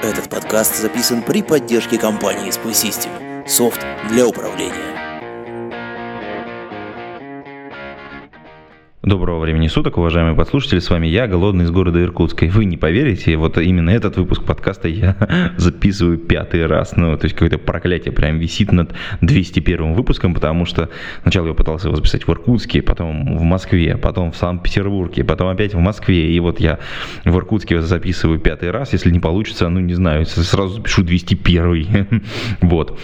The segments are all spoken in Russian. Этот подкаст записан при поддержке компании SpySystems. Софт для управления. Доброго времени суток, уважаемые подслушатели. С вами я, Голодный из города Иркутска. И вы не поверите, вот именно этот выпуск подкаста я записываю 5-й раз. То есть какое-то проклятие прям висит над 201-м выпуском, потому что сначала я пытался его записать в Иркутске, потом в Москве, потом в Санкт-Петербурге, потом опять в Москве. И вот я в Иркутске записываю 5-й раз. Если не получится, не знаю, сразу запишу 201-й. Вот.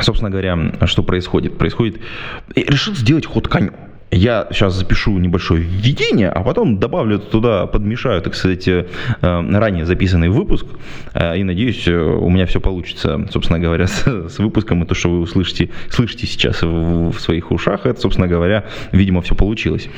Собственно говоря, что происходит? Я решил сделать ход конем. Я сейчас запишу небольшое введение, а потом добавлю туда, подмешаю, так сказать, ранее записанный выпуск. И надеюсь, у меня все получится, собственно говоря, с выпуском. И то, что вы слышите сейчас в своих ушах, это, собственно говоря, видимо, все получилось.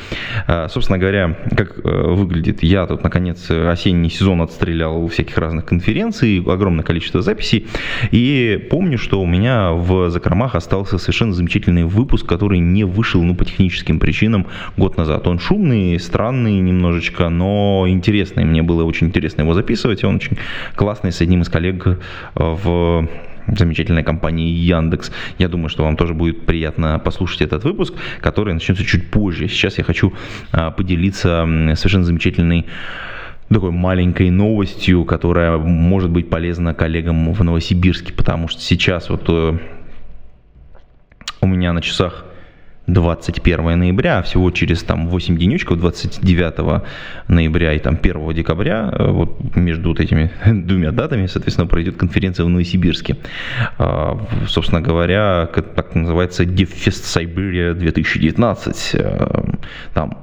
Собственно говоря, как выглядит, я тут, наконец, осенний сезон отстрелял у всяких разных конференций, огромное количество записей. И помню, что у меня в закромах остался совершенно замечательный выпуск, который не вышел, по техническим причинам год назад. Он шумный, странный немножечко, но интересный. Мне было очень интересно его записывать. Он очень классный, с одним из коллег в замечательной компании Яндекс. Я думаю, что вам тоже будет приятно послушать этот выпуск, который начнется чуть позже. Сейчас я хочу поделиться совершенно замечательной такой маленькой новостью, которая может быть полезна коллегам в Новосибирске, потому что сейчас вот у меня на часах 21 ноября, а всего через 8 денечков, 29 ноября и 1 декабря, вот между вот этими двумя датами, соответственно, пройдет конференция в Новосибирске. Собственно говоря, так называется DevFest Siberia 2019. Там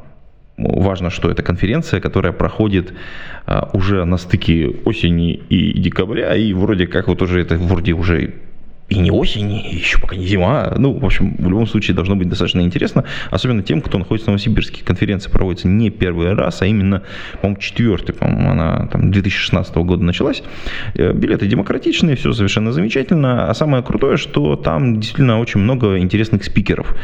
важно, что это конференция, которая проходит уже на стыке осени и декабря, и вроде как вот уже это и не осень, и еще пока не зима. В общем, в любом случае должно быть достаточно интересно, особенно тем, кто находится в Новосибирске. Конференция проводится не первый раз, а именно, по-моему, 4-й, она 2016 года началась. Билеты демократичные, все совершенно замечательно. А самое крутое, что там действительно очень много интересных спикеров.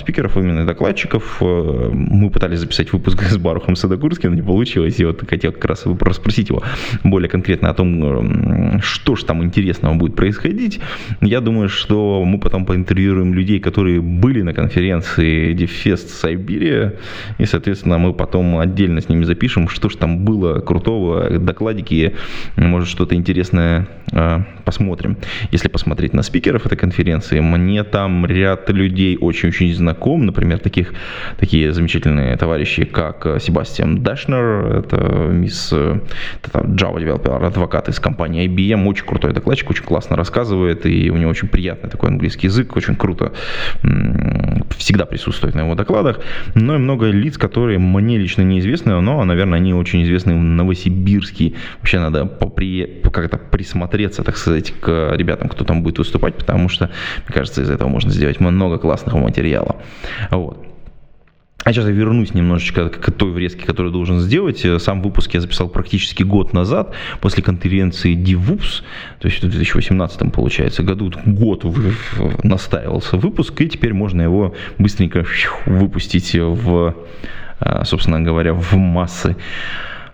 Спикеров именно докладчиков. Мы пытались записать выпуск с Барухом Садогурским, но не получилось. И вот хотел как раз расспросить его более конкретно о том, что же там интересного будет происходить. Я думаю, что мы потом поинтервьюируем людей, которые были на конференции DevFest Сибирия, и, соответственно, мы потом отдельно с ними запишем, что же там было крутого, докладики, может, что-то интересное посмотрим. Если посмотреть на спикеров этой конференции, мне там ряд людей очень-очень знаком, например, такие замечательные товарищи, как Себастьян Дашнер, это мисс Java-девелопер, адвокат из компании IBM, очень крутой докладчик, очень классно рассказывает, и у него очень приятный такой английский язык, очень круто всегда присутствует на его докладах. Но и много лиц, которые мне лично неизвестны, но, наверное, они очень известны в Новосибирске. Вообще надо как-то присмотреться, так сказать, к ребятам, кто там будет выступать, потому что, мне кажется, из этого можно сделать много классного материала. Вот. А сейчас я вернусь немножечко к той врезке, которую должен сделать. Сам выпуск я записал практически год назад, после конференции DevOps, то есть в 2018 получается году, год настаивался выпуск, и теперь можно его быстренько выпустить собственно говоря, в массы.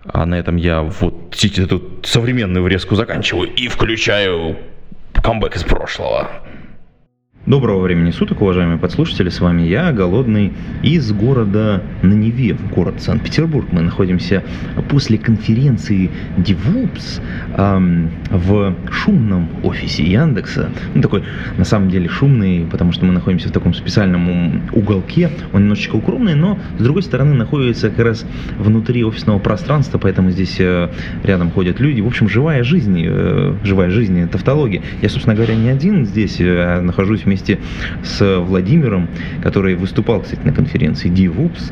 А на этом я вот эту современную врезку заканчиваю и включаю камбэк из прошлого. Доброго времени суток, уважаемые подслушатели, с вами я, Голодный, из города на Неве, в город Санкт-Петербург. Мы находимся после конференции DevOps в шумном офисе Яндекса. Такой, на самом деле, шумный, потому что мы находимся в таком специальном уголке. Он немножечко укромный, но, с другой стороны, находится как раз внутри офисного пространства, поэтому здесь рядом ходят люди. В общем, живая жизнь, тавтология. Я, собственно говоря, не один здесь, а нахожусь вместе с Владимиром, который выступал, кстати, на конференции DevOps.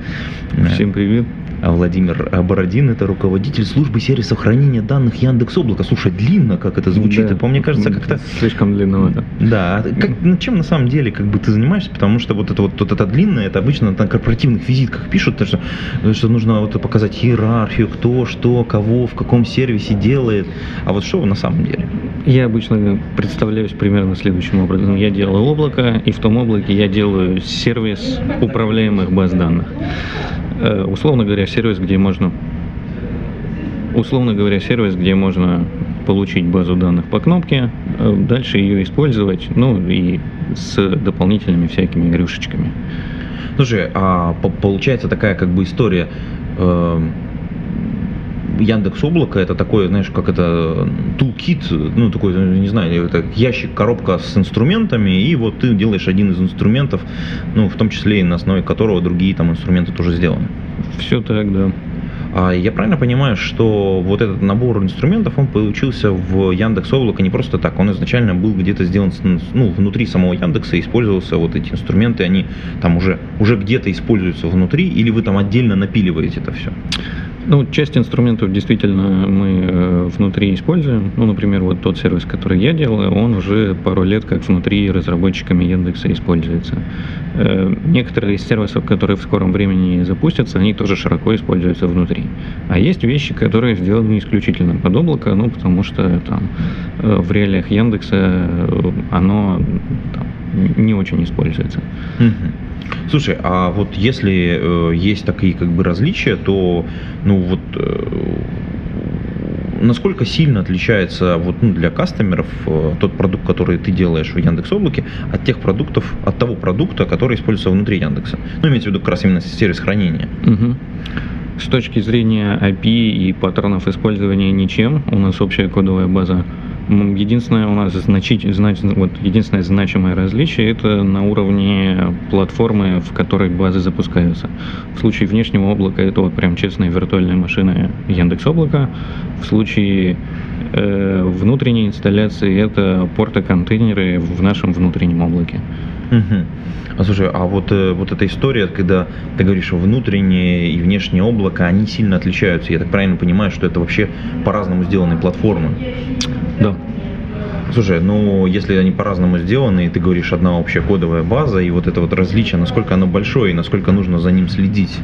Всем привет. Владимир Бородин, это руководитель службы сервиса хранения данных Яндекс.Облака. Слушай, длинно, как это звучит, да. Мне кажется, как-то... Слишком длинно, да. Да, чем на самом деле как бы ты занимаешься, потому что вот это длинное, это обычно на корпоративных визитках пишут, что нужно вот показать иерархию, кто, что, кого, в каком сервисе делает, а вот что на самом деле? Я обычно представляюсь примерно следующим образом. Я делаю облако, и в том облаке я делаю сервис управляемых баз данных. Условно говоря, сервис, где можно получить базу данных по кнопке, дальше ее использовать, ну и с дополнительными всякими игрушечками. Слушай, а получается такая как бы история, Яндекс.Облако — это такой, знаешь, как это, toolkit, ну такой, не знаю, это ящик, коробка с инструментами, и вот ты делаешь один из инструментов, ну в том числе и на основе которого другие там инструменты тоже сделаны. Все так, да. Я правильно понимаю, что вот этот набор инструментов, он получился в Яндекс.Облако не просто так, он изначально был где-то сделан, ну, внутри самого Яндекса, использовался вот эти инструменты, они там уже где-то используются внутри, или вы там отдельно напиливаете это все? Ну, часть инструментов действительно мы внутри используем. Ну, например, вот тот сервис, который я делаю, он уже пару лет как внутри разработчиками Яндекса используется. Некоторые из сервисов, которые в скором времени запустятся, они тоже широко используются внутри. А есть вещи, которые сделаны исключительно под облако, ну, потому что там в реалиях Яндекса оно не очень используется. Слушай, а вот если есть такие как бы различия, то ну вот насколько сильно отличается вот, ну, для кастомеров тот продукт, который ты делаешь в Яндекс.Облаке, от того продукта, который используется внутри Яндекса? Ну, имеется в виду как раз именно сервис хранения. Угу. С точки зрения API и паттернов использования ничем, у нас общая кодовая база. Единственное у нас единственное значимое различие — это на уровне платформы, в которой базы запускаются. В случае внешнего облака это вот прям честные виртуальные машины Яндекс.Облака. В случае внутренней инсталляции это порты-контейнеры в нашем внутреннем облаке. Угу. А слушай, а вот эта история, когда ты говоришь, что внутреннее и внешнее облако, они сильно отличаются. Я так правильно понимаю, что это вообще по-разному сделанные платформы? Да. Слушай, ну если они по-разному сделаны, и ты говоришь, одна общая кодовая база, и вот это вот различие, насколько оно большое, и насколько нужно за ним следить?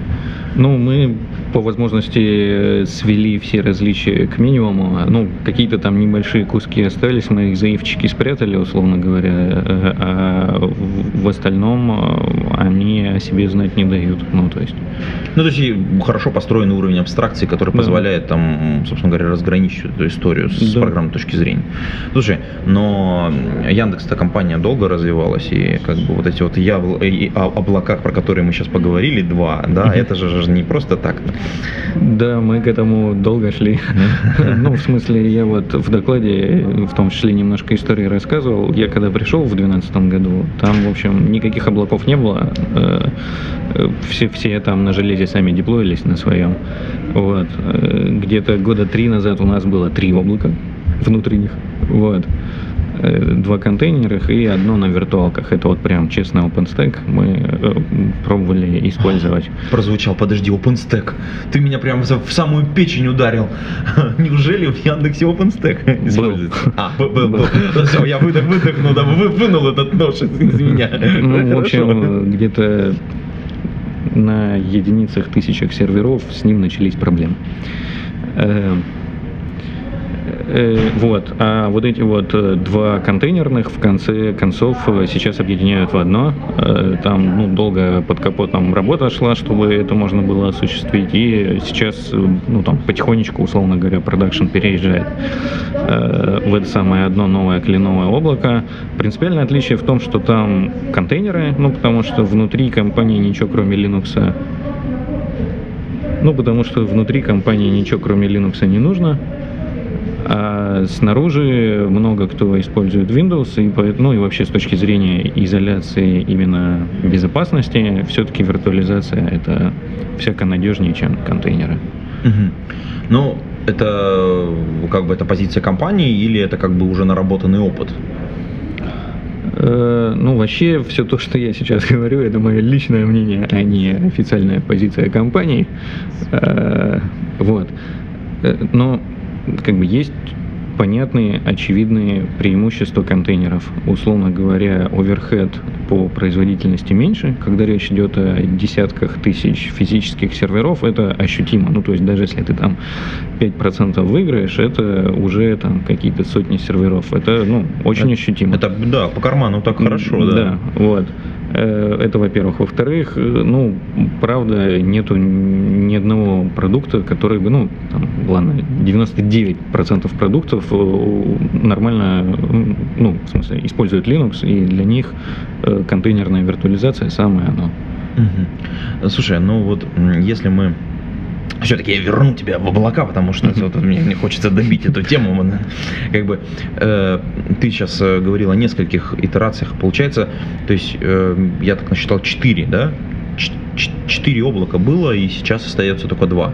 Ну, мы по возможности свели все различия к минимуму. Ну, какие-то там небольшие куски остались, мы их заивчики спрятали, условно говоря, а в остальном они о себе знать не дают. Ну, то есть хорошо построенный уровень абстракции, который позволяет там, собственно говоря, разграничить эту историю с программной точки зрения. Слушай, но Яндекс-то компания долго развивалась, и как бы вот эти вот облака, про которые мы сейчас поговорили, это же не просто так. Да, мы к этому долго шли. Ну, в смысле, я вот в докладе, в том числе, немножко истории рассказывал. Я когда пришел в 2012 году, там, в общем, никаких облаков не было. Все там на железе сами деплоились на своем. Вот. Где-то года 3 назад у нас было 3 облака внутренних. Вот. 2 контейнерах и одно на виртуалках. Это вот прям честно OpenStack мы пробовали использовать. Прозвучал, подожди, OpenStack. Ты меня прям в самую печень ударил. Неужели в Яндексе OpenStack используется? Все, я выдохнул, вынул этот нож из меня. Ну, в общем, где-то на единицах, тысячах серверов с ним начались проблемы. Вот. А вот эти вот 2 контейнерных в конце концов сейчас объединяют в одно. Там долго под капотом работа шла, чтобы это можно было осуществить. И сейчас потихонечку, условно говоря, продакшн переезжает в это самое одно новое кленовое облако. Принципиальное отличие в том, что там контейнеры, потому что внутри компании ничего кроме Linux. Потому что внутри компании ничего кроме Linux не нужно. А снаружи много кто использует Windows, и вообще с точки зрения изоляции именно безопасности, все-таки виртуализация это всяко надежнее, чем контейнеры. Ну, это позиция компании или это уже наработанный опыт? Ну, вообще, все то, что я сейчас говорю, это мое личное мнение, а не официальная позиция компании. Вот. Но, как бы, есть понятные, очевидные преимущества контейнеров. Условно говоря, оверхед по производительности меньше. Когда речь идет о десятках тысяч физических серверов, это ощутимо. Ну, то есть, даже если ты там 5% выиграешь, это уже там какие-то сотни серверов. Это, ну, очень ощутимо. Это, да, по карману так хорошо, да. Да, вот. Это, во-первых. Во-вторых, ну, правда, нету ни одного продукта, который бы, ну, там, ладно, 99% продуктов нормально, ну, в смысле, используют Linux, и для них контейнерная виртуализация самое оно. Угу. Слушай, ну вот, если мы... Все-таки я верну тебя в облака, потому что вот, мне хочется добить эту тему. Как бы, ты сейчас говорил о нескольких итерациях. Получается, то есть я так насчитал 4, да? 4 облака было, и сейчас остается только 2.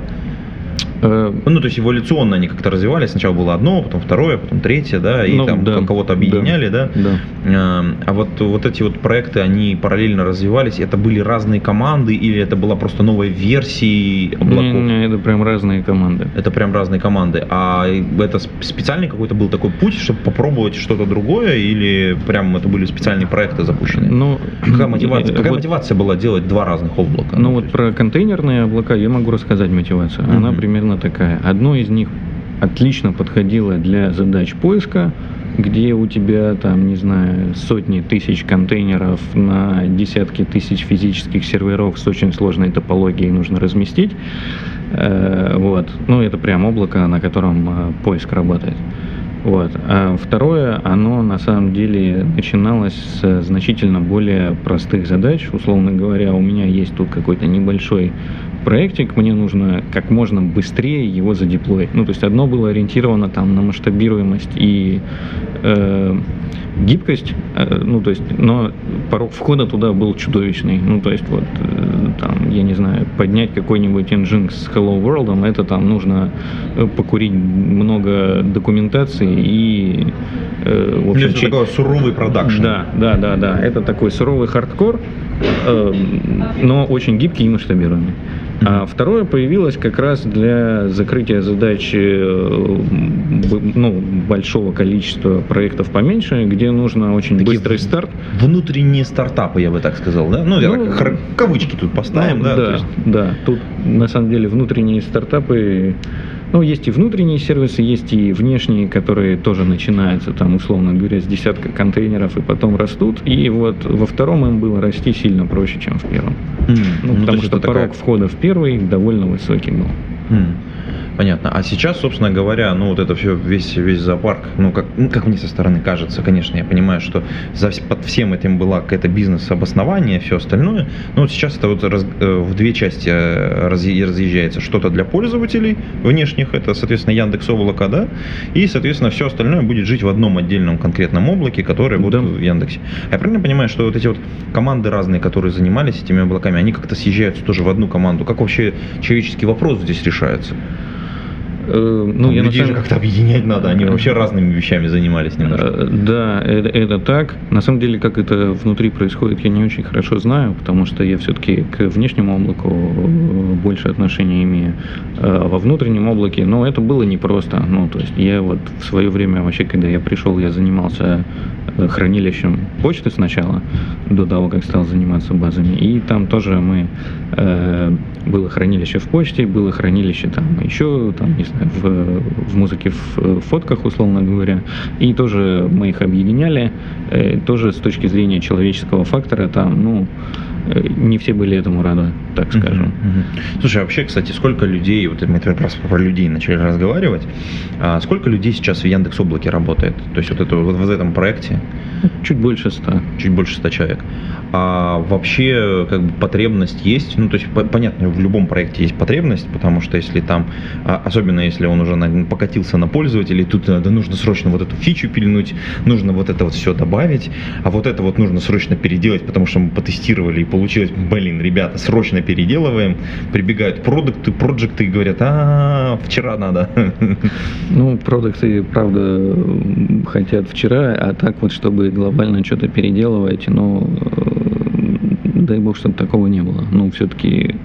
Ну, то есть эволюционно они как-то развивались. Сначала было одно, потом второе, потом третье, да, и ну, там да, кого-то объединяли, да. Да? Да. А вот эти вот проекты, они параллельно развивались. Это были разные команды или это была просто новая версия облаков? Не, это прям разные команды. Это прям разные команды. А это специальный какой-то был такой путь, чтобы попробовать что-то другое, или прям это были специальные проекты запущенные? Ну, какая мотивация была делать два разных облака? Ну, вот про контейнерные облака я могу рассказать мотивацию. Она примерно такая. Одно из них отлично подходило для задач поиска, где у тебя там, не знаю, сотни тысяч контейнеров на десятки тысяч физических серверов с очень сложной топологией нужно разместить. Вот. Ну, это прям облако, на котором поиск работает. Вот. А второе, оно на самом деле начиналось с значительно более простых задач. Условно говоря, у меня есть тут какой-то небольшой проектик, мне нужно как можно быстрее его задеплоить. Ну, то есть одно было ориентировано там на масштабируемость и гибкость, ну, то есть, но порог входа туда был чудовищный. Ну, то есть, вот, там, я не знаю, поднять какой-нибудь Nginx с Hello World, это там нужно покурить много документации и... в общем, это такой суровый продакшн. Да, это такой суровый хардкор, но очень гибкий и масштабируемый. А второе появилось как раз для закрытия задач, ну, большого количества проектов поменьше, где нужно очень такие быстрый старт. Внутренние стартапы, я бы так сказал, да? Ну, кавычки тут поставим, ну, да? Да, да. Тут на самом деле внутренние стартапы. Ну, есть и внутренние сервисы, есть и внешние, которые тоже начинаются, там, условно говоря, с десятка контейнеров и потом растут. И вот во втором им было расти сильно проще, чем в первом. Ну, потому что порог входа в первый довольно высокий был. Понятно. А сейчас, собственно говоря, ну вот это все, весь зоопарк, ну как мне со стороны кажется, конечно, я понимаю, что под всем этим была какая-то бизнес-обоснование, все остальное, но вот сейчас это вот в две части разъезжается. Что-то для пользователей внешних, это, соответственно, Яндекс.Облако, да, и, соответственно, все остальное будет жить в одном отдельном конкретном облаке, который будет в Яндексе. Я правильно понимаю, что вот эти вот команды разные, которые занимались этими облаками, они как-то съезжаются тоже в одну команду? Как вообще человеческий вопрос здесь решается? Ну, людей же как-то объединять надо, они вообще разными вещами занимались немножко. Да, это так. На самом деле, как это внутри происходит, я не очень хорошо знаю, потому что я все-таки к внешнему облаку больше отношения имею. Во внутреннем облаке, ну, это было непросто. Ну, то есть я вот в свое время, вообще, когда я пришел, я занимался хранилищем почты сначала, до того, как стал заниматься базами. И там тоже было хранилище в почте, было хранилище там еще, там, не знаю, в музыке, в фотках, условно говоря, и тоже мы их объединяли, тоже с точки зрения человеческого фактора, там, ну, не все были этому рады, так скажем. Слушай, а вообще, кстати, сколько людей, вот мы просто про людей начали разговаривать, сколько людей сейчас в Яндекс.Облаке работает? То есть вот в этом проекте? Чуть больше 100. Чуть больше 100 человек. А вообще, как бы, потребность есть? Ну, то есть, понятно, в любом проекте есть потребность, потому что если там, особенно если он уже покатился на пользователей, тут нужно срочно вот эту фичу пильнуть, нужно вот это вот все добавить, а вот это вот нужно срочно переделать, потому что мы потестировали и получилось, блин, ребята, срочно переделываем, прибегают проджекты и говорят, вчера надо. Ну, продукты, правда, хотят вчера, а так вот, чтобы вы глобально что-то переделываете, но дай бог, чтобы такого не было. Ну, все-таки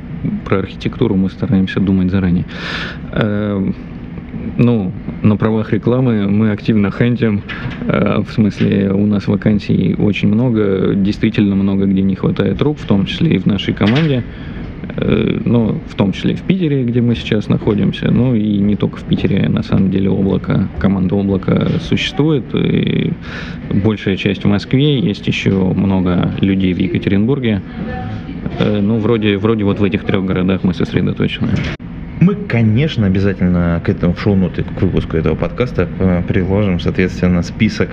про архитектуру мы стараемся думать заранее. Ну, на правах рекламы мы активно хантим, в смысле, у нас вакансий очень много, действительно много, где не хватает рук, в том числе и в нашей команде, ну, в том числе и в Питере, где мы сейчас находимся, ну, и не только в Питере, на самом деле, облако, команда облака существует, и большая часть в Москве, есть еще много людей в Екатеринбурге, ну, вроде вот в этих трех городах мы сосредоточены. Мы, конечно, обязательно к этому в шоу-ноты, к выпуску этого подкаста приложим, соответственно, список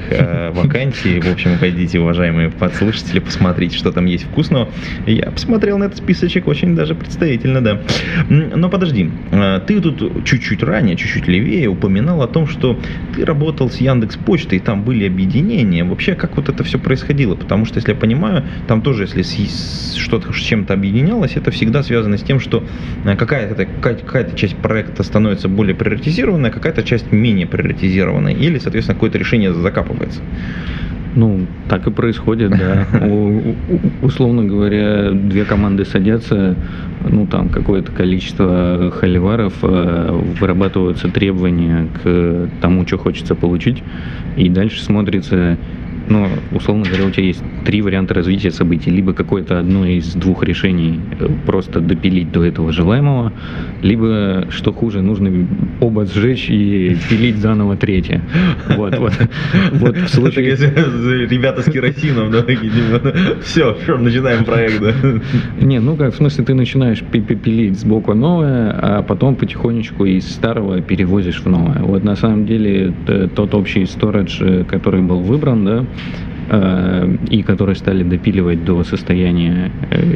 вакансий. В общем, пойдите, уважаемые подслушатели, посмотрите, что там есть вкусного. Я посмотрел на этот списочек очень даже представительно, да. Но подожди, ты тут чуть-чуть ранее, чуть-чуть левее упоминал о том, что ты работал с Яндекс.Почтой, и там были объединения. Вообще, как вот это все происходило? Потому что, если я понимаю, там тоже, если что-то с чем-то объединялось, это всегда связано с тем, что какая-то часть проекта становится более приоритизированной, какая-то часть менее приоритизированной, или, соответственно, какое-то решение закапывается. Ну, так и происходит, да. Условно говоря, две команды садятся, ну, там какое-то количество холиваров, вырабатываются требования к тому, что хочется получить, и дальше смотрится. Но, условно говоря, у тебя есть три варианта развития событий. Либо какое-то одно из двух решений просто допилить до этого желаемого, либо, что хуже, нужно оба сжечь и пилить заново третье. Вот в случае... Ребята с керосином, да, такие, все, начинаем проект, да. Не, ну как, в смысле, ты начинаешь пилить сбоку новое, а потом потихонечку из старого перевозишь в новое. Вот на самом деле тот общий storage, который был выбран, да, и которые стали допиливать до состояния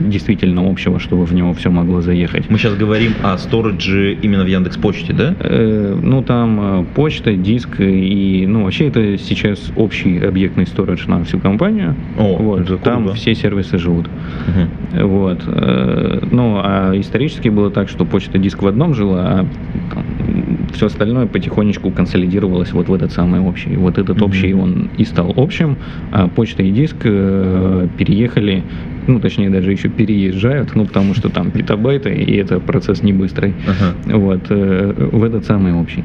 действительно общего, чтобы в него все могло заехать. Мы сейчас говорим о сторидже именно в Яндекс.Почте, да? Ну, там почта, диск и... Ну, вообще, это сейчас общий объектный сторидж на всю компанию. О, вот. Там все сервисы живут. Угу. Вот. Ну, а исторически было так, что почта, диск в одном жила, а все остальное потихонечку консолидировалось вот в этот самый общий. Вот этот общий, он и стал общим, а почта и диск переехали, ну, точнее, даже еще переезжают, ну, потому что там петабайты, и это процесс не быстрый, вот, в этот самый общий.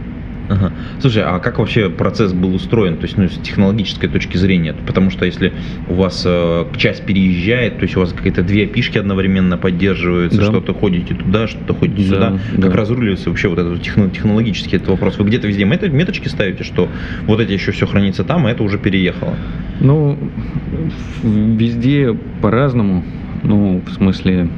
Ага. Слушай, а как вообще процесс был устроен, то есть, ну, с технологической точки зрения? Потому что если у вас часть переезжает, то есть у вас какие-то две API-шки одновременно поддерживаются, да. Что-то ходите туда, что-то ходите сюда, да. Как разруливается вообще вот этот технологический этот вопрос? Вы где-то везде меточки ставите, что вот эти еще все хранится там, а это уже переехало? Ну, везде по-разному, ну, в смысле...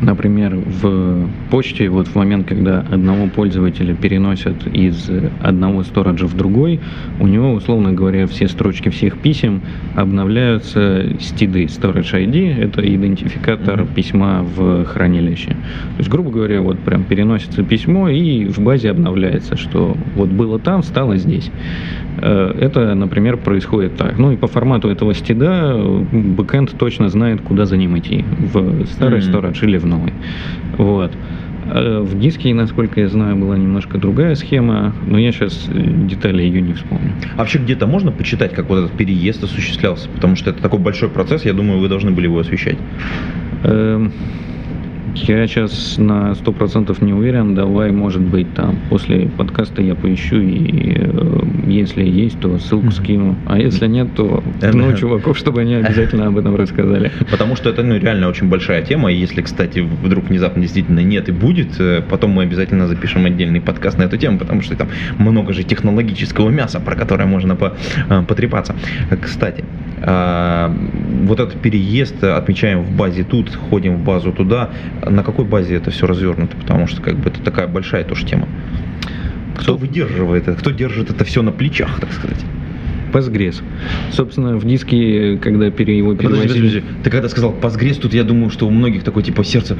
Например, в почте, вот в момент, когда одного пользователя переносят из одного сториджа в другой, у него, условно говоря, все строчки всех писем обновляются с TID, Storage ID, это идентификатор письма в хранилище. То есть, грубо говоря, вот прям переносится письмо и в базе обновляется, что вот было там, стало здесь. Это, например, происходит так. Ну и по формату этого стида бэкэнд точно знает, куда за ним идти, в старый сторидж или в новый. Вот. В диске, насколько я знаю, была немножко другая схема, но я сейчас детали ее не вспомню. А вообще где-то можно почитать, как вот этот переезд осуществлялся? Потому что это такой большой процесс, я думаю, вы должны были его освещать. Я сейчас на 100% не уверен, давай, может быть, там после подкаста я поищу, и если есть, то ссылку скину, а если нет, то ну, чуваков, чтобы они обязательно об этом рассказали. Потому что это, ну, реально очень большая тема, и если, кстати, вдруг внезапно действительно нет и будет, потом мы обязательно запишем отдельный подкаст на эту тему, потому что там много же технологического мяса, про которое можно потрепаться. Кстати, вот этот переезд отмечаем в базе тут, ходим в базу туда. На какой базе это все развернуто? Потому что как бы это такая большая тоже тема. Кто выдерживает это? Кто держит это все на плечах, так сказать? Postgres. Собственно, в диске, когда его перевозили... Подожди. Ты когда сказал Postgres, тут я думаю, что у многих такое типа сердце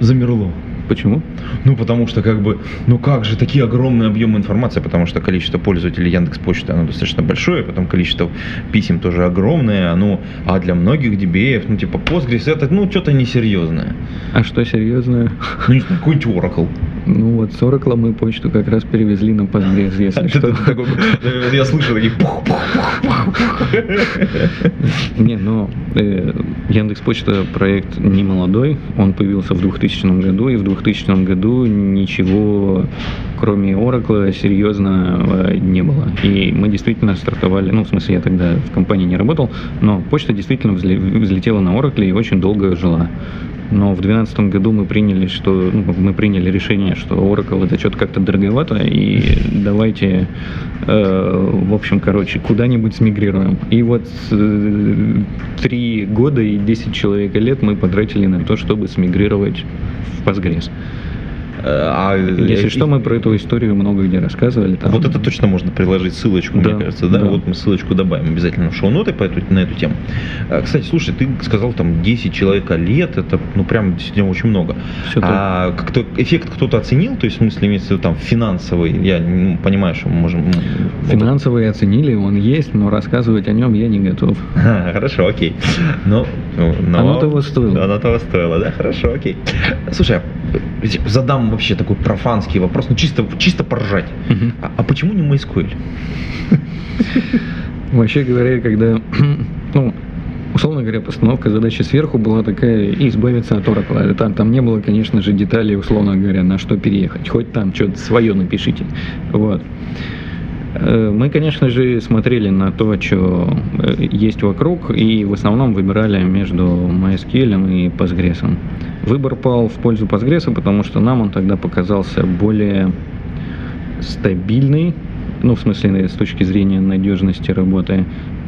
замерло. Почему? Ну, потому что как бы, ну как же, такие огромные объемы информации, потому что количество пользователей Яндекс.Почты, оно достаточно большое, потом количество писем тоже огромное, ну, а для многих DBA, ну, типа Postgres, это, ну, что-то несерьезное. А что серьезное? Ну, не знаю, какой-нибудь Oracle. Ну вот с Oracle мы почту как раз перевезли на Postgres, если что. Я слышал такие пух-пух-пух-пух. Не, но Яндекс.Почта проект не молодой, он появился в 2000 году, и в 2000 году ничего, кроме Oracle, серьезно не было. И мы действительно стартовали, ну в смысле я тогда в компании не работал, но почта действительно взлетела на Oracle и очень долго жила. Но в 2012 году мы приняли, что, ну, мы приняли решение, что Oracle это что-то как-то дороговато, и давайте, в общем, короче, куда-нибудь смигрируем. И вот 3 года и 10 человека лет мы потратили на то, чтобы смигрировать в Postgres. Если что, мы про эту историю много где рассказывали. Там. Вот это точно можно приложить ссылочку, да, мне кажется. Да? Да. Вот мы ссылочку добавим обязательно в шоу-ноты на эту тему. Кстати, слушай, ты сказал там 10 человека лет, это ну прям действительно очень много. А как-то эффект кто-то оценил, то есть в смысле имеется в виду там финансовый, я понимаю, что мы можем... Финансовый оценили, он есть, но рассказывать о нем я не готов. Хорошо, окей. Но... Оно того стоило. Оно того стоило, да, хорошо, окей. Слушай, задам вообще такой профанский вопрос, ну чисто поржать. Uh-huh. А почему не MySQL? Вообще говоря, когда, ну, условно говоря, постановка задачи сверху была такая, избавиться от Oracle. Там не было, конечно же, деталей, условно говоря, на что переехать. Хоть там что-то свое напишите. Вот. Мы, конечно же, смотрели на то, что есть вокруг, и в основном выбирали между MySQL и Postgres. Выбор пал в пользу Postgres, потому что нам он тогда показался более стабильный, ну, в смысле, с точки зрения надежности работы,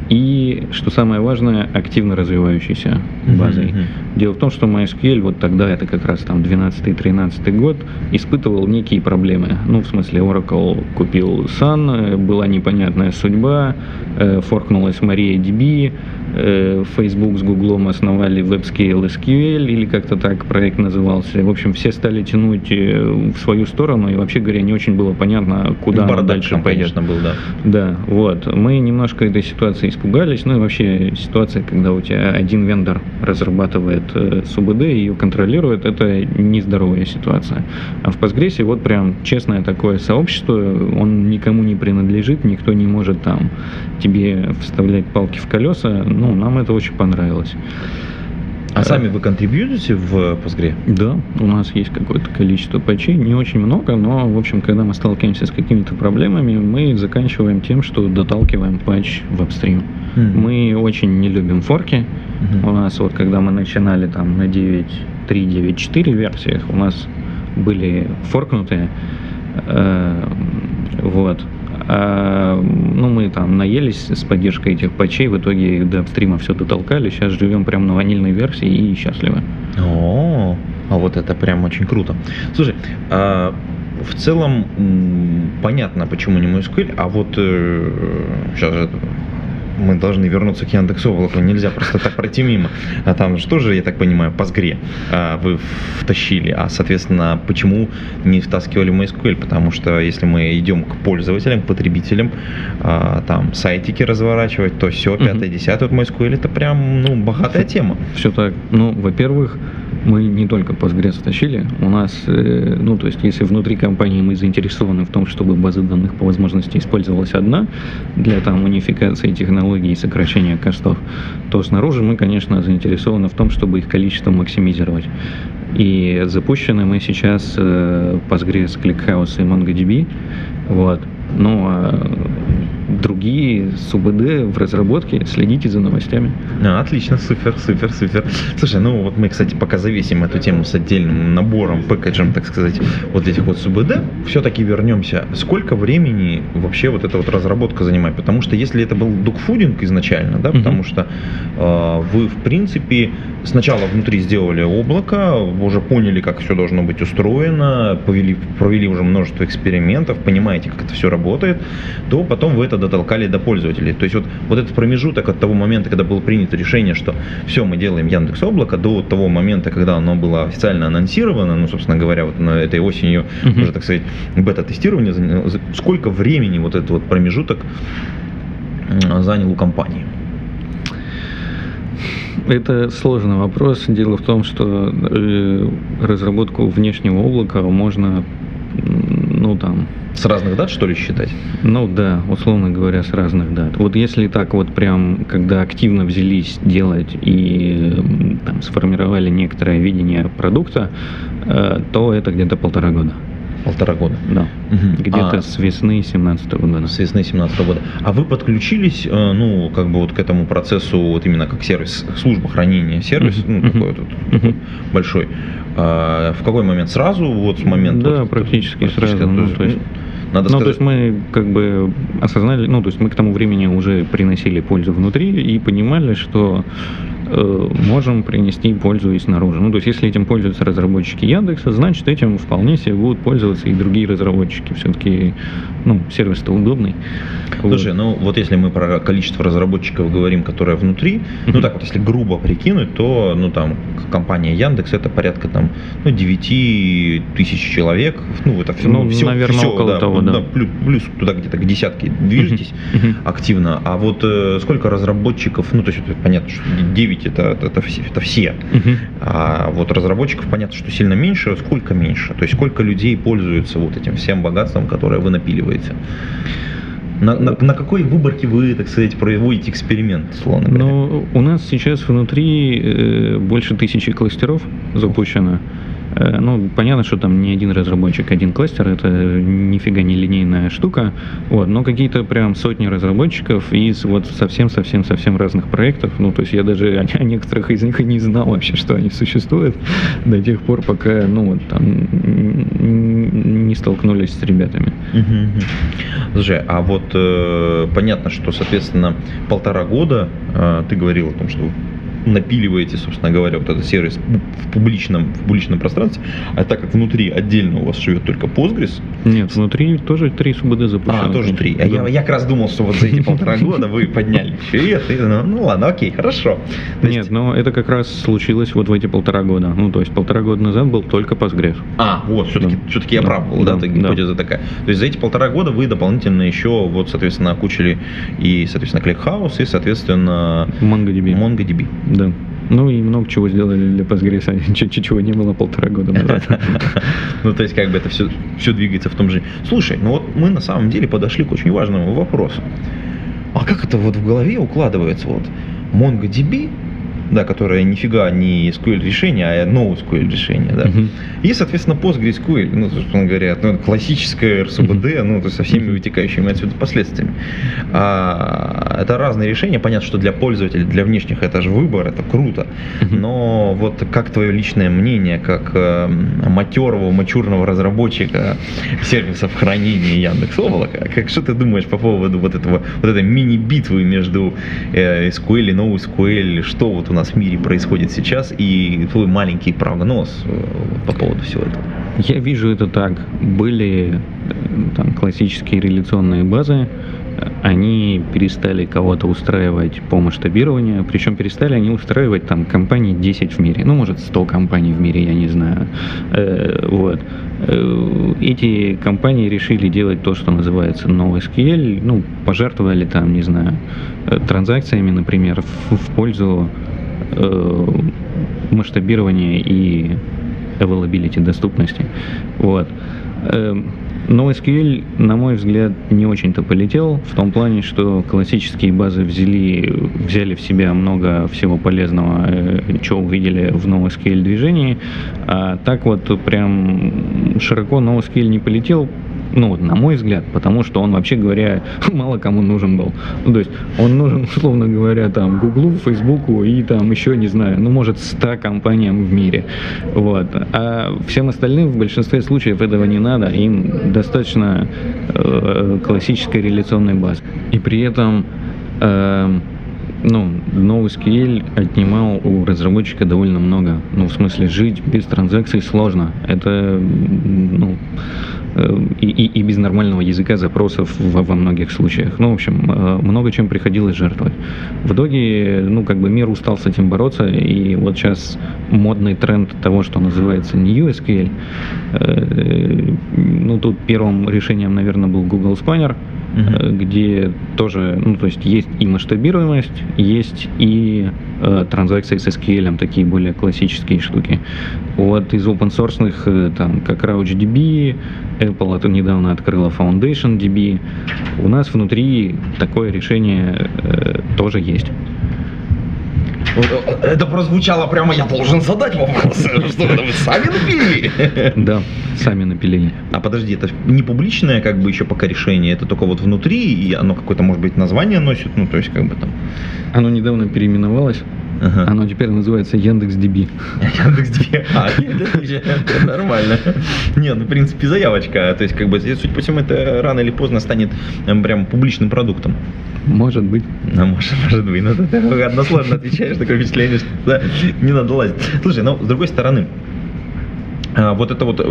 и, что самое важное, активно развивающейся базой. Mm-hmm. Дело в том, что MySQL, вот тогда, это как раз там 12-13 год, испытывал некие проблемы. Ну, в смысле, Oracle купил Sun, была непонятная судьба, форкнулась MariaDB, Facebook с Google основали WebScale SQL, или как-то так проект назывался. В общем, все стали тянуть в свою сторону, и вообще говоря, не очень было понятно, куда дальше пойдет. Был, да. Да, вот. Мы немножко этой ситуации испугались, ну и вообще ситуация, когда у тебя один вендор разрабатывает СУБД и ее контролирует, это нездоровая ситуация. А в Postgres вот прям честное такое сообщество, он никому не принадлежит, никто не может там тебе вставлять палки в колеса, ну, нам это очень понравилось. А сами вы контрибьютите в Postgre? Да, у нас есть какое-то количество патчей, не очень много, но, в общем, когда мы сталкиваемся с какими-то проблемами, мы заканчиваем тем, что доталкиваем патч в апстрим. Mm-hmm. Мы очень не любим форки. Mm-hmm. У нас вот, когда мы начинали там на 9.3, 9.4 версиях, у нас были форкнутые, вот. Ну, мы там наелись с поддержкой этих патчей, в итоге до апстрима все дотолкали, сейчас живем прямо на ванильной версии и счастливы. О, а вот это прям очень круто. Слушай, в целом понятно, почему не MySQL, а вот сейчас же мы должны вернуться к Яндексу, облаку нельзя просто так пройти мимо. А там что же, я так понимаю, Postgre вы втащили, а, соответственно, почему не втаскивали MySQL? Потому что если мы идем к пользователям, к потребителям, там сайтики разворачивать, то все, 5-10, MySQL это прям, ну, богатая тема. Все так. Ну, во-первых, мы не только Postgres втащили, у нас, ну, то есть, если внутри компании мы заинтересованы в том, чтобы база данных по возможности использовалась одна для там унификации технологий, и сокращения костов, то снаружи мы, конечно, заинтересованы в том, чтобы их количество максимизировать. И запущены мы сейчас Postgres, ClickHouse и MongoDB. Вот. Ну, а другие СУБД в разработке, следите за новостями. Отлично, супер. Слушай, ну вот мы, кстати, пока завесим эту тему с отдельным набором, пэкэджем, так сказать, вот этих вот СУБД, все-таки вернемся. Сколько времени вообще вот эта вот разработка занимает? Потому что если это был докфудинг изначально, да, потому что вы, в принципе, сначала внутри сделали облако, уже поняли, как все должно быть устроено, провели уже множество экспериментов, понимаете, как это все работает, то потом вы это дотолкали до пользователей. То есть вот этот промежуток от того момента, когда было принято решение, что все, мы делаем Яндекс.Облако, до того момента, когда оно было официально анонсировано, ну, собственно говоря, вот на этой осенью уже, так сказать, бета-тестирование заняло. Сколько времени вот этот вот промежуток занял у компании? Это сложный вопрос. Дело в том, что разработку внешнего облака можно ну там... С разных дат, что ли, считать? Ну да, условно говоря, с разных дат. Вот если так вот прям, когда активно взялись делать и там, сформировали некоторое видение продукта, то это где-то 1,5 года. 1,5 года? Да. Угу. Где-то с весны 17-го года. С весны 17-го года. А вы подключились, ну, как бы вот к этому процессу, вот именно как сервис, служба хранения, сервис, ну, такой вот большой. В какой момент? Сразу? Вот с момента? Да, вот, практически сразу. То есть, надо сказать... то есть мы как бы осознали, ну, то есть мы к тому времени уже приносили пользу внутри и понимали, что можем принести пользу и снаружи. Ну, то есть если этим пользуются разработчики Яндекса, значит, этим вполне себе будут пользоваться и другие разработчики. Все-таки, ну, сервис-то удобный. Слушай, вот. Ну, вот если мы про количество разработчиков говорим, которые внутри, ну, так вот, если грубо прикинуть, то, ну, там, компания Яндекс, это порядка, там, ну, 9 тысяч человек. Ну, это все, ну, все, наверное, все, около того, да. Плюс туда где-то к десятке движетесь активно. А вот сколько разработчиков, ну, то есть, понятно, что 9 это все. А вот разработчиков понятно, что сильно меньше. Сколько меньше? То есть сколько людей пользуются вот этим всем богатством, которое вы напиливаете? На какой выборке вы, так сказать, проводите эксперимент, словно говоря? Ну, у нас сейчас внутри больше 1000 кластеров запущено. Ну, понятно, что там не один разработчик, один кластер, это нифига не линейная штука, вот, но какие-то прям сотни разработчиков из вот совсем разных проектов, ну, то есть я даже о некоторых из них и не знал вообще, что они существуют до тех пор, пока, ну, вот, там, не столкнулись с ребятами. Слушай, а вот понятно, что, соответственно, 1,5 года, ты говорил о том, что напиливаете, собственно говоря, вот этот сервис в публичном пространстве, а так как внутри отдельно у вас живет только Postgres. Нет, внутри тоже 3 СУБД запущено. А, тоже 3. Да. Я как раз думал, что вот за эти 1,5 года вы подняли все это, ну ладно, окей, хорошо. Нет, но это как раз случилось вот в эти 1,5 года. Ну, то есть 1,5 года назад был только Postgres. А, вот, все-таки я прав был, да, гипотеза такая. То есть за эти 1,5 года вы дополнительно еще, вот, соответственно, окучили и, соответственно, ClickHouse, и, соответственно, MongoDB. Да. Ну и много чего сделали для Postgres, чего не было 1,5 года назад. Ну, то есть, как бы это все двигается в том же. Слушай, ну вот мы на самом деле подошли к очень важному вопросу. А как это вот в голове укладывается? Вот MongoDB, да, которая нифига не SQL решение, а NoSQL решение, да. И, соответственно, PostgreSQL, ну, собственно говоря, ну, классическое РСУБД, ну, то со всеми вытекающими отсюда последствиями. Это разные решения, понятно, что для пользователей, для внешних это же выбор, это круто, но вот как твое личное мнение, как матюрного разработчика сервисов хранения Яндекс.Облака, что ты думаешь по поводу вот этой мини-битвы между SQL и NoSQL, что вот у нас в мире происходит сейчас, и твой маленький прогноз по поводу всего этого? Я вижу это так. Были там классические реляционные базы, они перестали кого-то устраивать по масштабированию, причем перестали они устраивать там компаний 10 в мире, ну, может, 100 компаний в мире, я не знаю. Вот. Эти компании решили делать то, что называется NoSQL, ну, пожертвовали там, не знаю, транзакциями, например, в пользу масштабирования и availability, доступности. Вот. NoSQL, на мой взгляд, не очень-то полетел, в том плане, что классические базы взяли в себя много всего полезного, что увидели в NoSQL движении, а так вот прям широко NoSQL не полетел, ну вот, на мой взгляд, потому что он, вообще говоря, мало кому нужен был. Ну, то есть он нужен, условно говоря, там, Гуглу, Фейсбуку и там еще, не знаю, ну, может, 100 компаниям в мире. Вот. А всем остальным в большинстве случаев этого не надо, им достаточно классической реляционной базы. И при этом NoSQL отнимал у разработчика довольно много. Ну, в смысле, жить без транзакций сложно. Это, ну, и без нормального языка запросов во многих случаях. Ну, в общем, много чем приходилось жертвовать. В итоге, ну, как бы мир устал с этим бороться, и вот сейчас модный тренд того, что называется New SQL, ну, тут первым решением, наверное, был Google Spanner, где тоже, ну, то есть есть и масштабируемость, есть и транзакции с SQL, такие более классические штуки. Вот из open-source'ных, там, как RauchDB, Apple это недавно открыла Foundation DB. У нас внутри такое решение тоже есть. Это прозвучало прямо, я должен задать вопрос, что вы сами напилили? Да, сами напилили. А подожди, это не публичное как бы еще пока решение, это только вот внутри, и оно какое-то, может быть, название носит, ну то есть как бы там... Оно недавно переименовалось. Ага. Оно теперь называется Yandex.DB. Yandex.DB. А, это нормально. Не, ну в принципе заявочка. То есть, как бы, судя по всему, это рано или поздно станет прям публичным продуктом. Может быть. А может быть. Но ты односложно отвечаешь, такое впечатление, что туда не надо лазить. Слушай, но с другой стороны, вот это вот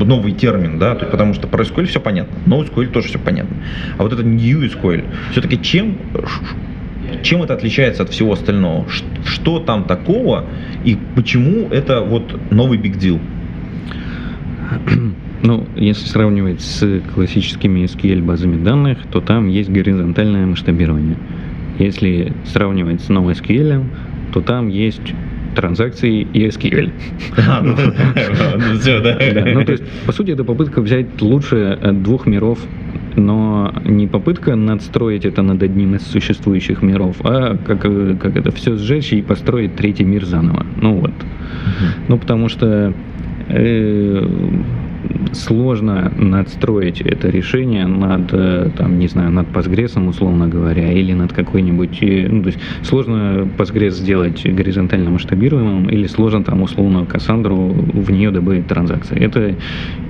новый термин, да, потому что про SQL все понятно, NoSQL тоже все понятно. А вот это New SQL, все-таки чем это отличается от всего остального? Что там такого и почему это вот новый big deal? Ну, если сравнивать с классическими SQL базами данных, то там есть горизонтальное масштабирование. Если сравнивать с NoSQL, то там есть транзакции и SQL. Ну, то есть, по сути, это попытка взять лучшее от двух миров, но не попытка надстроить это над одним из существующих миров, а как это все сжечь и построить третий мир заново. Ну вот. Ну потому что сложно надстроить это решение над, там, не знаю, над Postgres, условно говоря, или над какой-нибудь, ну, то есть сложно Postgres сделать горизонтально масштабируемым, или сложно там условно Кассандру в нее добавить транзакции. Это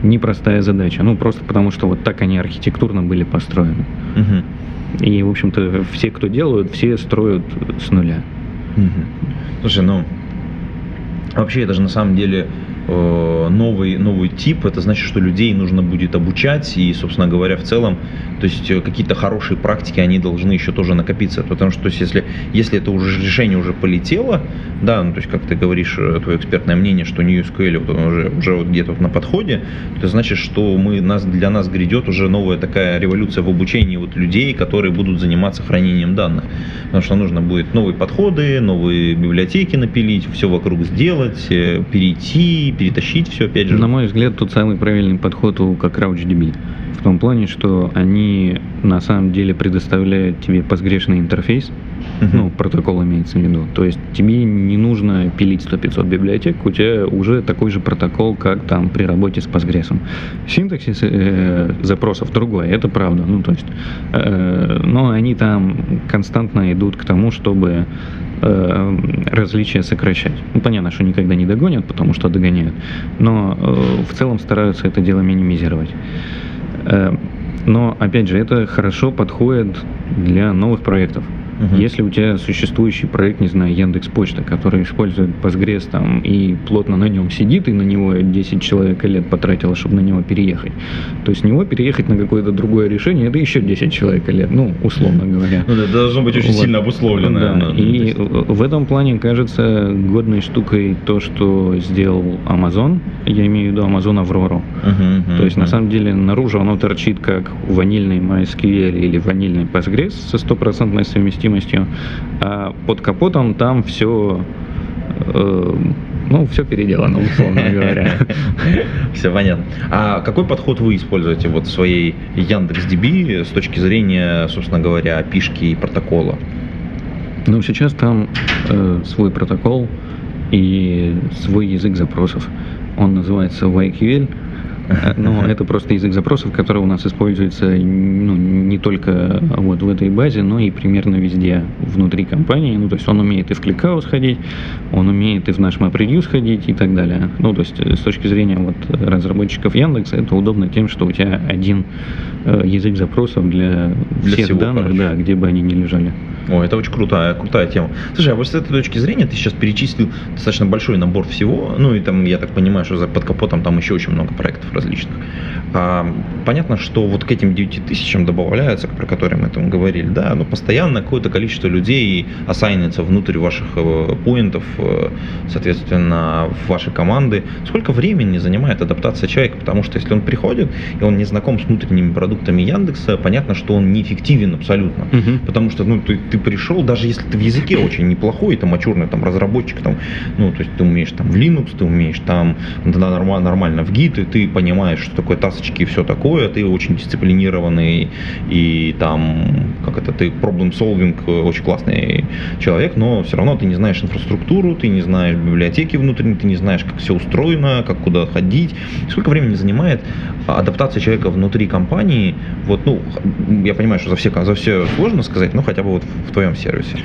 непростая задача, ну просто потому что вот так они архитектурно были построены. Угу. И, в общем-то, все, кто делают, все строят с нуля. Угу. Слушай, ну, вообще это же на самом деле новый тип, это значит, что людей нужно будет обучать, и, собственно говоря, в целом, то есть какие-то хорошие практики, они должны еще тоже накопиться, потому что, то есть, если это уже решение уже полетело, да, ну, то есть, как ты говоришь, твое экспертное мнение, что New SQL вот, уже вот где-то вот на подходе, это значит, что для нас грядет уже новая такая революция в обучении вот людей, которые будут заниматься хранением данных, потому что нужно будет новые подходы, новые библиотеки напилить, все вокруг сделать, перетащить все опять же. На мой взгляд, тут самый правильный подход у CockroachDB. В том плане, что они на самом деле предоставляют тебе постгрешный интерфейс, ну, протокол имеется в виду. То есть тебе не нужно пилить 100-500 библиотек, у тебя уже такой же протокол, как там при работе с Postgres. Синтаксис запросов другой, это правда. Ну, то есть, но они там константно идут к тому, чтобы различия сокращать. Ну, понятно, что никогда не догонят, потому что догоняют, но в целом стараются это дело минимизировать. Но, опять же, это хорошо подходит для новых проектов. Угу. Если у тебя существующий проект, не знаю, Яндекс.Почта, который использует Postgres там, и плотно на нем сидит, и на него 10 человек лет потратило, чтобы на него переехать, то с него переехать на какое-то другое решение, это еще 10 человек лет, ну, условно говоря. Ну, это должно быть очень сильно обусловлено. Да. Наверное, и в этом плане, кажется, годной штукой то, что сделал Amazon, я имею в виду Amazon Аврору. То есть, на самом деле, наружу оно торчит как ванильный MySQL или ванильный Postgres со 100% совместимостью, а под капотом там все, все переделано, условно говоря. Все понятно. А какой подход вы используете вот в своей Яндекс.DB с точки зрения, собственно говоря, API-шки и протокола? Ну, сейчас там свой протокол и свой язык запросов. Он называется YQL. Но это просто язык запросов, который у нас используется не только вот в этой базе, но и примерно везде внутри компании. Ну, то есть он умеет и в ClickHouse ходить, он умеет и в наш MapReduce ходить и так далее. Ну, то есть с точки зрения вот разработчиков Яндекса это удобно тем, что у тебя один язык запросов для всех данных, да, где бы они ни лежали. О, это очень крутая тема. Слушай, а вот с этой точки зрения ты сейчас перечислил достаточно большой набор всего, ну и там, я так понимаю, что под капотом там еще очень много проектов различных. Понятно, что вот к этим 9000 добавляются, про которые мы там говорили, да, но постоянно какое-то количество людей ассайнится внутрь ваших поинтов, соответственно, в вашей команды. Сколько времени занимает адаптация человека? Потому что если он приходит, и он не знаком с внутренними продуктами Яндекса, понятно, что он неэффективен абсолютно. Угу. Потому что, ну, ты пришел, даже если ты в языке очень неплохой, там, мачурный там, разработчик, там, ну, то есть ты умеешь там в Linux, ты умеешь там нормально в Git, и ты понимаешь, что такое task карточки и все такое, ты очень дисциплинированный и там, как это, ты problem-solving, очень классный человек, но все равно ты не знаешь инфраструктуру, ты не знаешь библиотеки внутренние, ты не знаешь, как все устроено, как куда ходить. Сколько времени занимает адаптация человека внутри компании? Вот, ну, я понимаю, что за все сложно сказать, но хотя бы вот в твоем сервисе.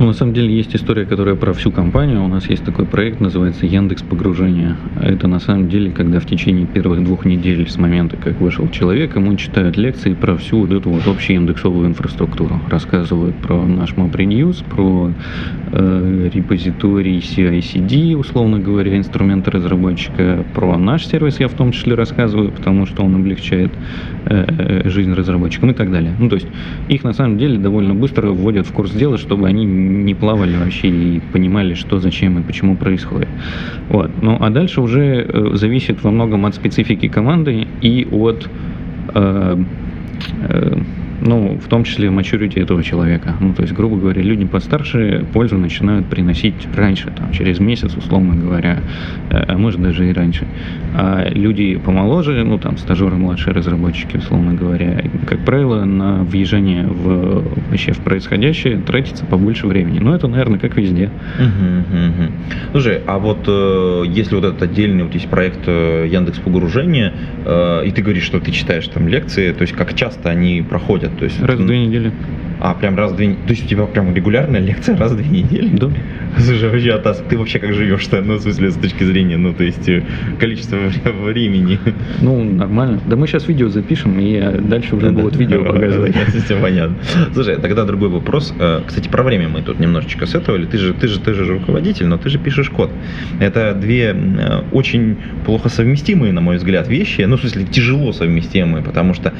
Ну, на самом деле есть история, которая про всю компанию. У нас есть такой проект, называется Яндекс.Погружение. Это на самом деле, когда в течение первых 2 недель с момента, как вышел человек, ему читают лекции про всю вот эту вот общую индексовую инфраструктуру. Рассказывают про наш MapReduce, про репозиторий CICD, условно говоря, инструменты разработчика. Про наш сервис я в том числе рассказываю, потому что он облегчает жизнь разработчикам и так далее. Ну, то есть их на самом деле довольно быстро вводят в курс дела, чтобы они не плавали вообще и понимали, что, зачем и почему происходит. Вот. Ну, а дальше уже зависит во многом от специфики команды и от, ну, в том числе, maturity этого человека. Ну, то есть, грубо говоря, люди постарше пользу начинают приносить раньше, там, через месяц, условно говоря, а может даже и раньше. А люди помоложе, ну, там, стажеры, младшие разработчики, условно говоря, как правило, на въезжание вообще в происходящее тратится побольше времени. Но это, наверное, как везде. Слушай, а вот если вот этот отдельный, вот есть проект Яндекс.Погружение, и ты говоришь, что ты читаешь там лекции, то есть как часто они проходят? То есть, раз в 2 недели. А, прям раз в 2 недели. То есть у тебя прям регулярная лекция раз в 2 недели? Да. Слушай, вообще, Атас, ты вообще как живешь-то? Ну, в смысле, с точки зрения, ну, то есть, количество времени. Ну, нормально. Да мы сейчас видео запишем, и дальше уже будут видео показывать. Все понятно. Слушай, тогда другой вопрос. Кстати, про время мы тут немножечко сетовали. Ты же руководитель, но ты же пишешь код. Это 2 очень плохо совместимые, на мой взгляд, вещи. Ну, в смысле, тяжело совместимые, потому что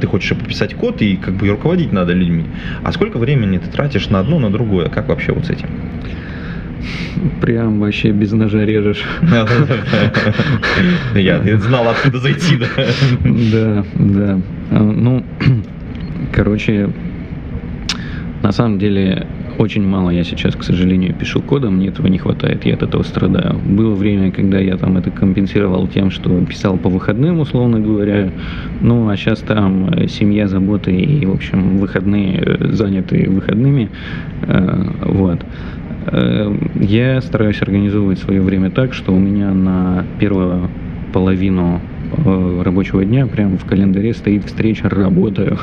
ты хочешь пописать код, и как бы и руководить надо людьми. А сколько времени ты тратишь на одно, на другое? Как вообще вот с этим? Прям вообще без ножа режешь. Я знал, откуда зайти. Да, да. Ну, короче, на самом деле очень мало я сейчас, к сожалению, пишу кода, мне этого не хватает, я от этого страдаю. Было время, когда я там это компенсировал тем, что писал по выходным, условно говоря, ну а сейчас там семья, заботы и, в общем, выходные, заняты выходными, вот. Я стараюсь организовывать свое время так, что у меня на первую половину рабочего дня прям в календаре стоит встреча «Работаю».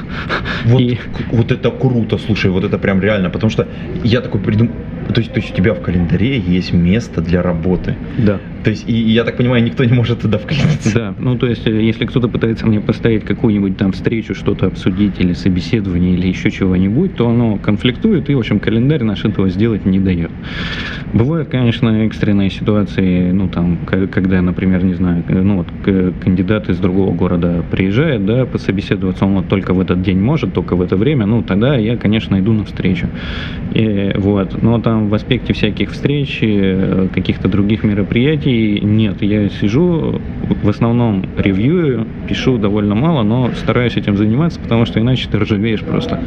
Вот, и... вот это круто, слушай, вот это прям реально, потому что я такой придумал, то есть у тебя в календаре есть место для работы. Да. То есть, и я так понимаю, никто не может туда вклиниться. Да, ну то есть, если кто-то пытается мне поставить какую-нибудь там встречу, что-то обсудить или собеседование, или еще чего-нибудь, то оно конфликтует, и, в общем, календарь наш этого сделать не дает. Бывают, конечно, экстренные ситуации, ну там, когда, например, не знаю, ну вот, кандидат из другого города приезжает, да, пособеседоваться он вот только в этот день может, только в это время, ну тогда я, конечно, иду навстречу. И, вот, но там в аспекте всяких встреч, каких-то других мероприятий, и нет, я сижу, в основном ревьюю, пишу довольно мало, но стараюсь этим заниматься, потому что иначе ты ржавеешь просто.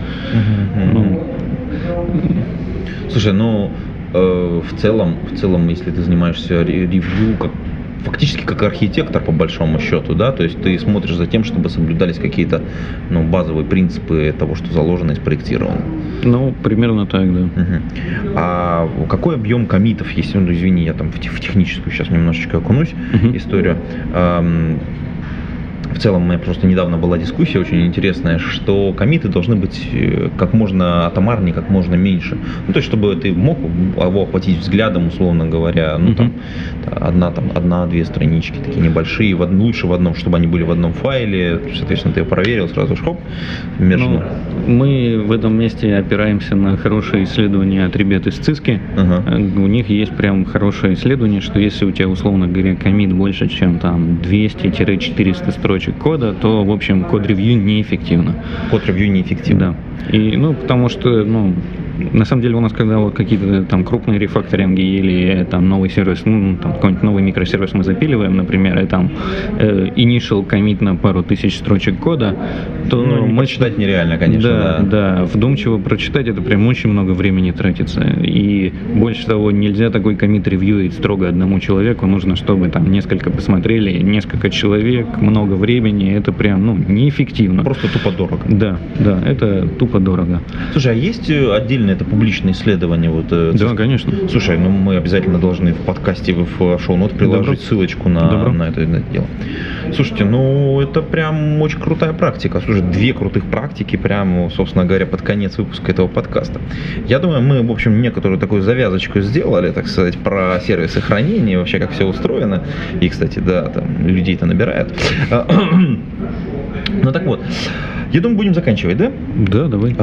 Слушай, ну в целом, если ты занимаешься ревью, фактически как архитектор, по большому счету, да, то есть ты смотришь за тем, чтобы соблюдались какие-то, ну, базовые принципы того, что заложено и спроектировано. Ну, примерно так, да. А какой объем коммитов, если, ну, извини, я там в техническую сейчас немножечко окунусь, историю. В целом, у меня просто недавно была дискуссия очень интересная, что коммиты должны быть как можно атомарнее, как можно меньше. Ну, то есть, чтобы ты мог его охватить взглядом, условно говоря, ну, там, одна-две странички такие небольшие, лучше в одном, чтобы они были в одном файле, соответственно, ты его проверил, сразу ж хоп, между. Ну, мы в этом месте опираемся на хорошее исследование от ребят из CISC. У них есть прям хорошее исследование, что если у тебя, условно говоря, коммит больше, чем там 200-400 строчек кода, то, в общем, код-ревью неэффективно. Код-ревью неэффективно. Да. И, ну, потому что, ну, На самом деле у нас, когда вот какие-то там крупные рефакторинги или там новый сервис, ну там какой-нибудь новый микросервис мы запиливаем, например, и там initial commit на пару тысяч строчек кода, то мы читать нереально, конечно. Да, вдумчиво прочитать это прям очень много времени тратится. И больше того, нельзя такой commit ревьюить строго одному человеку, нужно, чтобы там несколько посмотрели, несколько человек, много времени, это прям неэффективно. Просто тупо дорого. Да, это тупо дорого. Слушай, а есть отдельно это публичное исследование? Да, конечно. Слушай, мы обязательно должны в подкасте, в шоу-нот приложить ссылочку на это дело. Слушайте, это прям очень крутая практика. Слушай, две крутых практики прямо, собственно говоря, под конец выпуска этого подкаста. Я думаю, мы, в общем, некоторую такую завязочку сделали, так сказать, про сервисы хранения, вообще как все устроено. И, кстати, да, там людей-то набирают. Ну так вот, я думаю, будем заканчивать, да? Да, давай.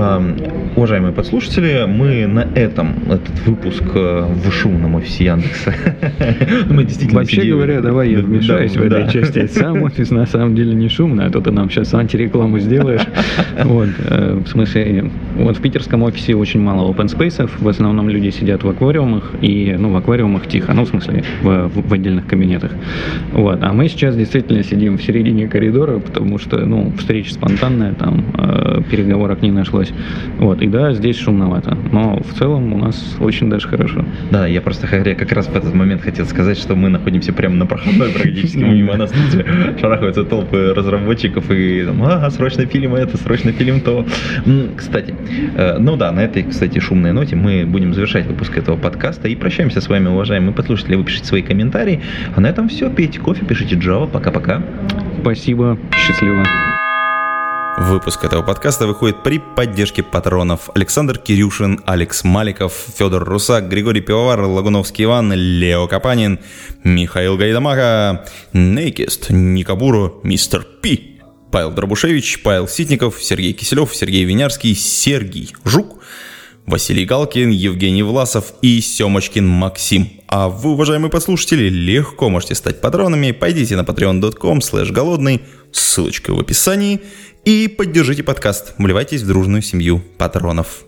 Уважаемые подслушатели, мы на этом этот выпуск в шумном офисе Яндекса. Мы действительно вообще сидели. Говоря, давай я вмешаюсь в этой части. Сам офис на самом деле не шумный, а то ты нам сейчас антирекламу сделаешь. В смысле, в питерском офисе очень мало open space, в основном люди сидят в аквариумах, и в аквариумах тихо, в отдельных кабинетах. А мы сейчас действительно сидим в середине коридора, потому что встреча спонтанная, там переговорок не нашлось. И да, здесь шумновато, но в целом у нас очень даже хорошо. Да, я просто как раз в этот момент хотел сказать, что мы находимся прямо на проходной практически, мимо нас шарахаются толпы разработчиков и срочно пилим это, срочно пилим то. Кстати, на этой, кстати, шумной ноте мы будем завершать выпуск этого подкаста и прощаемся с вами, уважаемые подслушатели. Вы пишите свои комментарии, а на этом все. Пейте кофе, пишите Java. Пока-пока. Спасибо, счастливо. Выпуск этого подкаста выходит при поддержке патронов: Александр Кирюшин, Алекс Маликов, Федор Русак, Григорий Пивовар, Лагуновский Иван, Лео Капанин, Михаил Гайдамака, Нейкист, Никабуру, Мистер Пи, Павел Дробушевич, Павел Ситников, Сергей Киселев, Сергей Винярский, Сергей Жук, Василий Галкин, Евгений Власов и Семочкин Максим. А вы, уважаемые подслушатели, легко можете стать патронами. Пойдите на patreon.com/голодный, ссылочка в описании, и поддержите подкаст. Вливайтесь в дружную семью патронов.